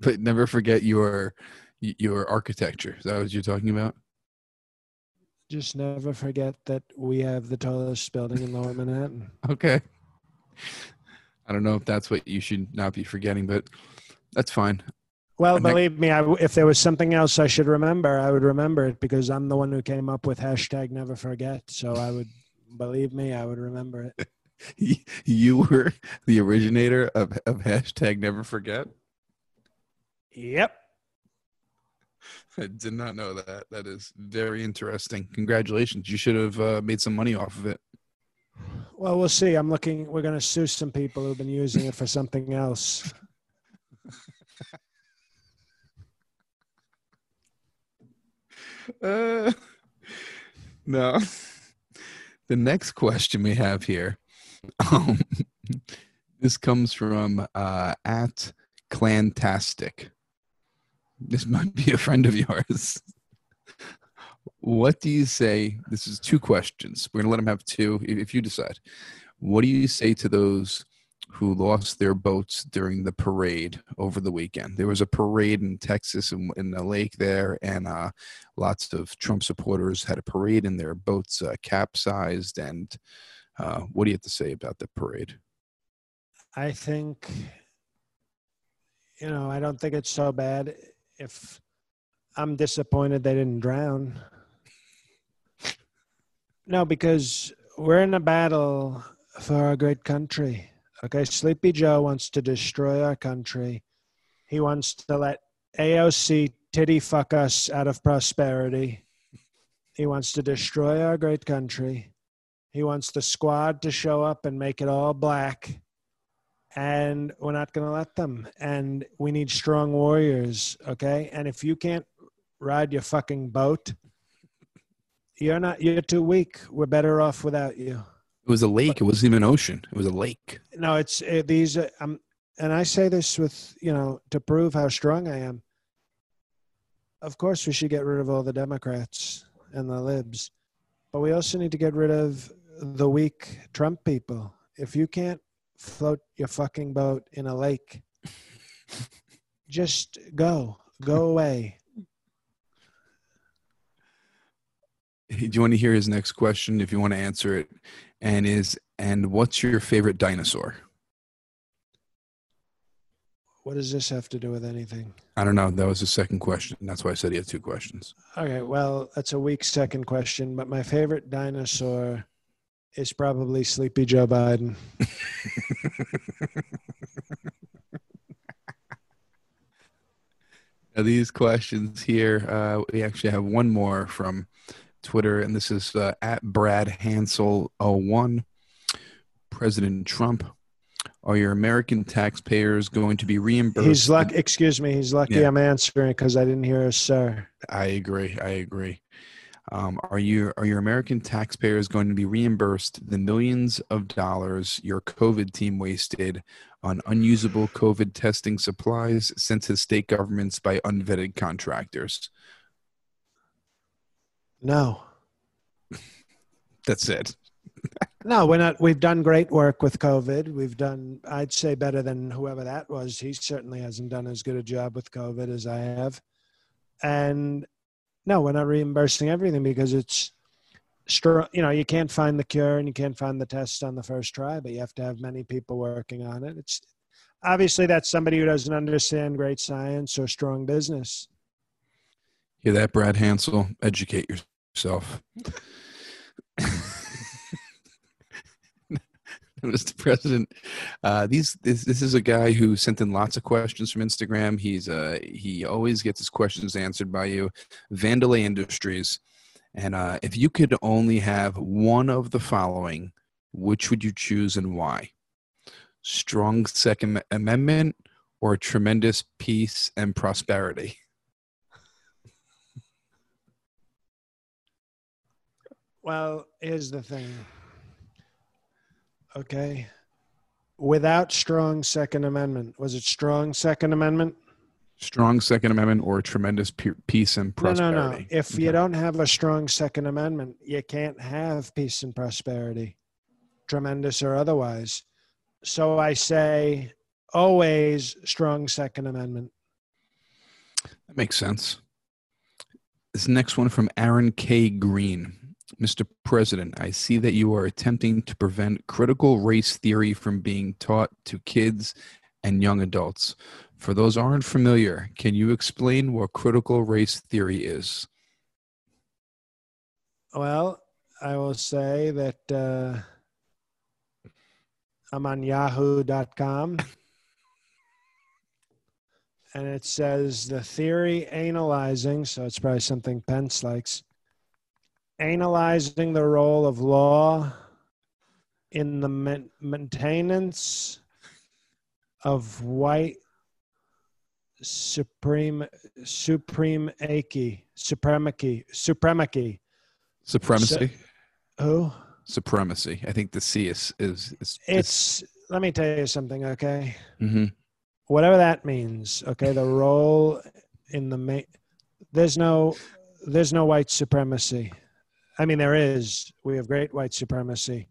but never forget your your architecture. Is that what you're talking about? Just never forget that we have the tallest building in Lower Manhattan. Okay. I don't know if that's what you should not be forgetting, but that's fine. Well, believe me, I, if there was something else I should remember, I would remember it because I'm the one who came up with hashtag never forget. So I would, believe me, I would remember it. You were the originator of, of hashtag never forget? Yep. I did not know that. That is very interesting. Congratulations. You should have uh, made some money off of it. Well, we'll see. I'm looking, we're going to sue some people who've been using it for something else. Uh, no. The next question we have here, um, this comes from uh, at Clantastic. This might be a friend of yours. What do you say? This is two questions. We're going to let them have two if you decide. What do you say to those who lost their boats during the parade over the weekend? There was a parade in Texas and in the lake there, and uh, lots of Trump supporters had a parade and their boats uh, capsized. And uh, what do you have to say about the parade? I think, you know, I don't think it's so bad if I'm disappointed they didn't drown. No, because we're in a battle for our great country. Okay, Sleepy Joe wants to destroy our country. He wants to let A O C titty fuck us out of prosperity. He wants to destroy our great country. He wants the squad to show up and make it all black. And we're not going to let them. And we need strong warriors, okay? And if you can't ride your fucking boat, you're not. You're too weak. We're better off without you. It was a lake. It wasn't even an ocean. It was a lake. No, it's it, these. Uh, um, and I say this with, you know, to prove how strong I am. Of course, we should get rid of all the Democrats and the libs, but we also need to get rid of the weak Trump people. If you can't float your fucking boat in a lake, just go, go away. Do you want to hear his next question if you want to answer it? And is, and what's your favorite dinosaur? What does this have to do with anything? I don't know. That was the second question. That's why I said he had two questions. Okay. Well, that's a weak second question, but my favorite dinosaur is probably Sleepy Joe Biden. Now, these questions here, uh, we actually have one more from Twitter, and this is uh, at Brad Hansel oh one. President Trump, are your American taxpayers going to be reimbursed? He's lucky. Excuse me. He's lucky yeah. I'm answering because I didn't hear a sir. I agree. I agree. Um, are you are your American taxpayers going to be reimbursed the millions of dollars your COVID team wasted on unusable COVID testing supplies sent to state governments by unvetted contractors? No. That's it. No, we're not. We've done great work with COVID. We've done, I'd say, better than whoever that was. He certainly hasn't done as good a job with COVID as I have. And no, we're not reimbursing everything because it's, you know, you can't find the cure and you can't find the test on the first try, but you have to have many people working on it. It's obviously that's somebody who doesn't understand great science or strong business. Hear that, Brad Hansel? Educate yourself. Mister President, uh, these this, this is a guy who sent in lots of questions from Instagram. He's uh, he always gets his questions answered by you, Vandalay Industries. And uh, if you could only have one of the following, which would you choose and why? Strong Second Amendment or tremendous peace and prosperity? Well, here's the thing. Okay. Without strong Second Amendment. Was it strong Second Amendment? Strong Second Amendment or tremendous pe- peace and prosperity. No, no, no. If okay. you don't have a strong Second Amendment, you can't have peace and prosperity, tremendous or otherwise. So I say always strong Second Amendment. That makes sense. This next one from Aaron K. Green. Mister President, I see that you are attempting to prevent critical race theory from being taught to kids and young adults. For those aren't familiar, can you explain what critical race theory is? Well, I will say that uh, I'm on yahoo dot com, and it says the theory analyzing, so it's probably something Pence likes, analyzing the role of law in the man- maintenance of white supreme supreme achy, supremacy supremacy supremacy Su- who supremacy. I think the C is is, is it's, it's. Let me tell you something, okay? Mm-hmm. Whatever that means, okay. The role in the ma- there's no there's no white supremacy. I mean, there is. We have great white supremacy.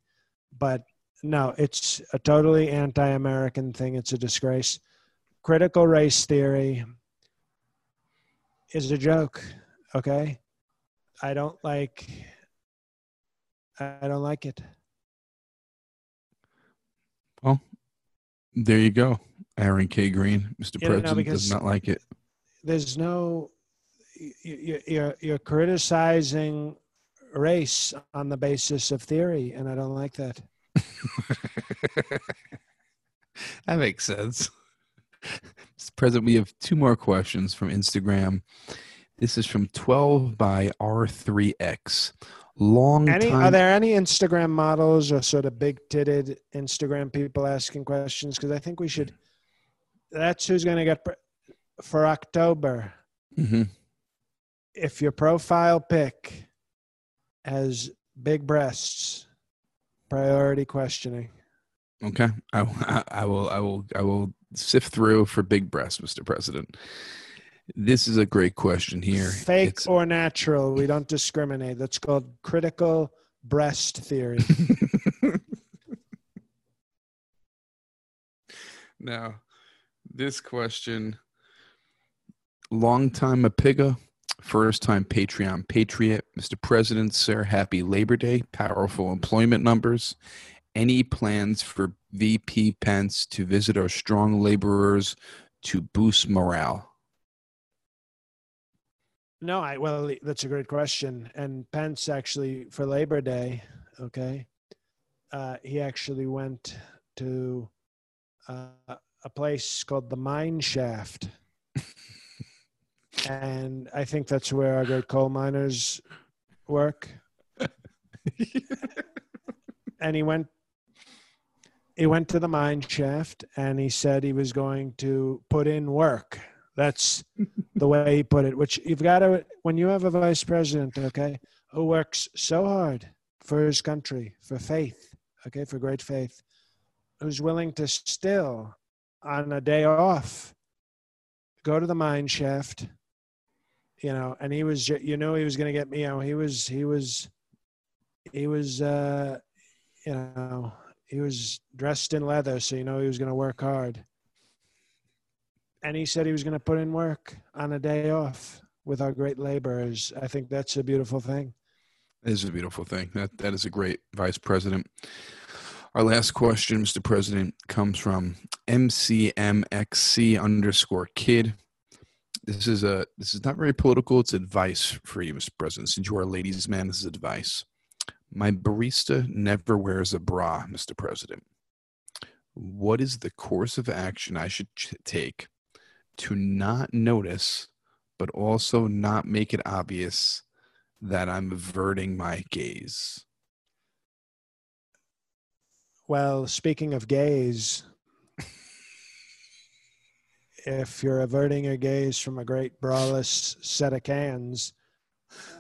But no, it's a totally anti-American thing. It's a disgrace. Critical race theory is a joke, okay? I don't like I don't like it. Well, there you go, Aaron K. Green. Mister You President know, does not like it. there's no, you're, you're criticizing race on the basis of theory, and I don't like that. That makes sense. Mister President, we have two more questions from Instagram. This is from twelve by R three X. Long any, time. Are there any Instagram models or sort of big-titted Instagram people asking questions? Because I think we should. That's who's going to get pre- for October. Mm-hmm. If your profile pic has big breasts, priority questioning. Okay, I, I, I will. I will. I will sift through for big breasts, Mister President. This is a great question here. Fake it's, or natural, we don't discriminate. That's called critical breast theory. Now, this question, long time MPigga, first time Patreon patriot. Mister President, sir, happy Labor Day. Powerful employment numbers. Any plans for V P Pence to visit our strong laborers to boost morale? No, I, well, that's a great question. And Pence actually, for Labor Day, okay, uh, he actually went to uh, a place called the Mine Shaft. And I think that's where our great coal miners work. And he went, he went to the mine shaft, and he said he was going to put in work. That's the way he put it, which you've got to, when you have a vice president, okay, who works so hard for his country, for faith, okay, for great faith, who's willing to still, on a day off, go to the mine shaft, you know, and he was, you know, he was going to get me, you know, he was, he was, he was, uh, you know, he was dressed in leather, so you know he was going to work hard. And he said he was going to put in work on a day off with our great laborers. I think that's a beautiful thing. It is a beautiful thing. That That is a great vice president. Our last question, Mister President, comes from M C M X C underscore kid. This is a this is not very political. It's advice for you, Mister President. Since you are a ladies' man, this is advice. My barista never wears a bra, Mister President. What is the course of action I should ch- take to not notice, but also not make it obvious that I'm averting my gaze? Well, speaking of gaze, if you're averting your gaze from a great braless set of cans,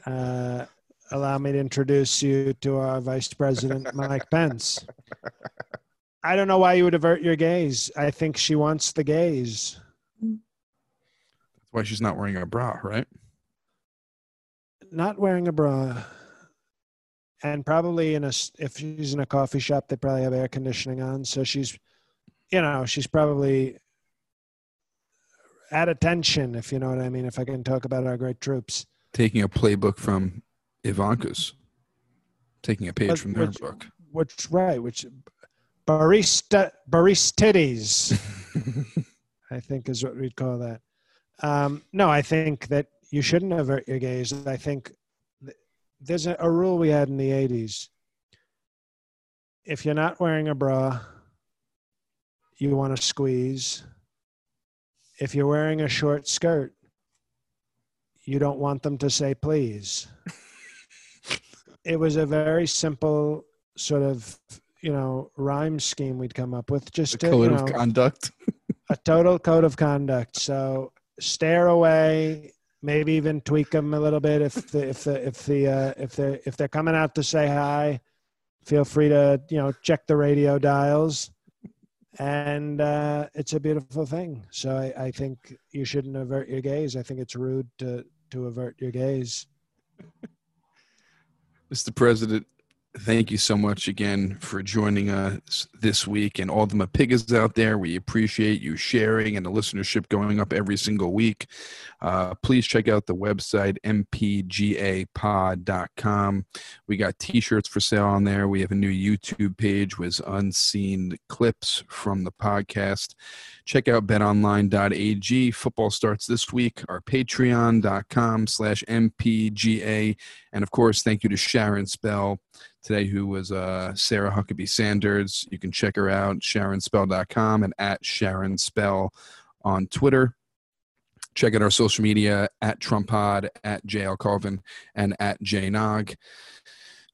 uh, allow me to introduce you to our Vice President, Mike Pence. I don't know why you would avert your gaze. I think she wants the gaze. Why she's not wearing a bra, right? Not wearing a bra, and probably in a if she's in a coffee shop, they probably have air conditioning on, so she's, you know, she's probably at attention, if you know what I mean. If I can talk about our great troops, taking a playbook from Ivanka's, taking a page but, from their which, book, which right, which barista baristitties, I think is what we'd call that. Um, no, I think that you shouldn't avert your gaze. I think th- there's a, a rule we had in the eighties. If you're not wearing a bra, you want to squeeze. If you're wearing a short skirt, you don't want them to say please. It was a very simple sort of, you know, rhyme scheme we'd come up with. Just a code of conduct. A total code of conduct. So stare away, maybe even tweak them a little bit. If the, if the, if the, uh, if they're, if they're coming out to say hi, feel free to, you know, check the radio dials, and uh, it's a beautiful thing. So I, I think you shouldn't avert your gaze. I think it's rude to, to avert your gaze. Mister President, thank you so much again for joining us this week, and all the MPiggas out there. We appreciate you sharing and the listenership going up every single week. Uh, please check out the website, M P G A Pod dot com. We got t-shirts for sale on there. We have a new YouTube page with unseen clips from the podcast. Check out bet online dot a g. Football starts this week. Our patreon dot com slash M P G A. And, of course, thank you to Sharon Spell today, who was uh, Sarah Huckabee Sanders. You can check her out, Sharon Spell dot com and at Sharon Spell on Twitter. Check out our social media, at TrumpPod, at J L Colvin, and at Jay Nog.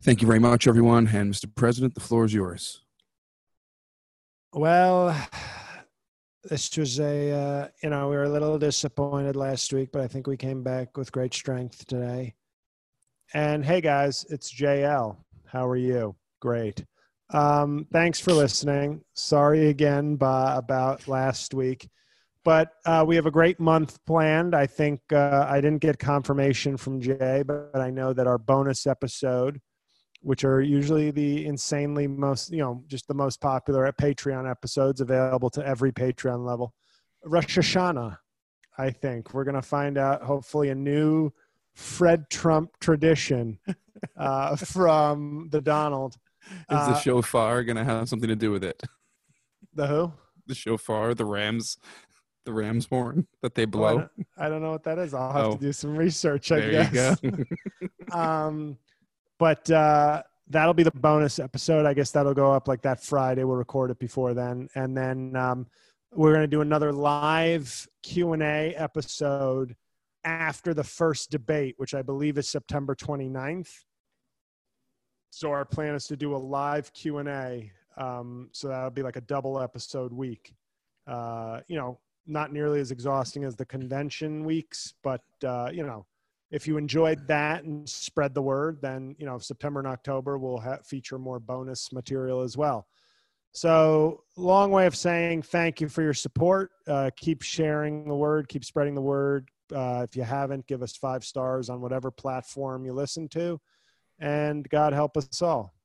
Thank you very much, everyone. And, Mister President, the floor is yours. Well, this was a, uh, you know, we were a little disappointed last week, but I think we came back with great strength today. And hey, guys, it's J L. How are you? Great. Um, thanks for listening. Sorry again ba- about last week. But uh, we have a great month planned. I think uh, I didn't get confirmation from Jay, but I know that our bonus episode, which are usually the insanely most, you know, just the most popular Patreon episodes available to every Patreon level. Rosh Hashanah, I think. We're going to find out, hopefully, a new Fred Trump tradition uh, from the Donald. Is uh, the shofar going to have something to do with it? The who? The shofar, the Rams. The Rams horn that they blow. Oh, I, don't, I don't know what that is. I'll have oh, to do some research, I there guess. You go. um, but uh, that'll be the bonus episode. I guess that'll go up like that Friday. We'll record it before then. And then um, we're going to do another live Q and A episode after the first debate, which I believe is September twenty-ninth. So our plan is to do a live Q and A. Um, so that'll be like a double episode week. Uh, you know, not nearly as exhausting as the convention weeks, but, uh, you know, if you enjoyed that and spread the word, then, you know, September and October will ha- feature more bonus material as well. So long way of saying thank you for your support. Uh, keep sharing the word, keep spreading the word. Uh, if you haven't, give us five stars on whatever platform you listen to, and God help us all.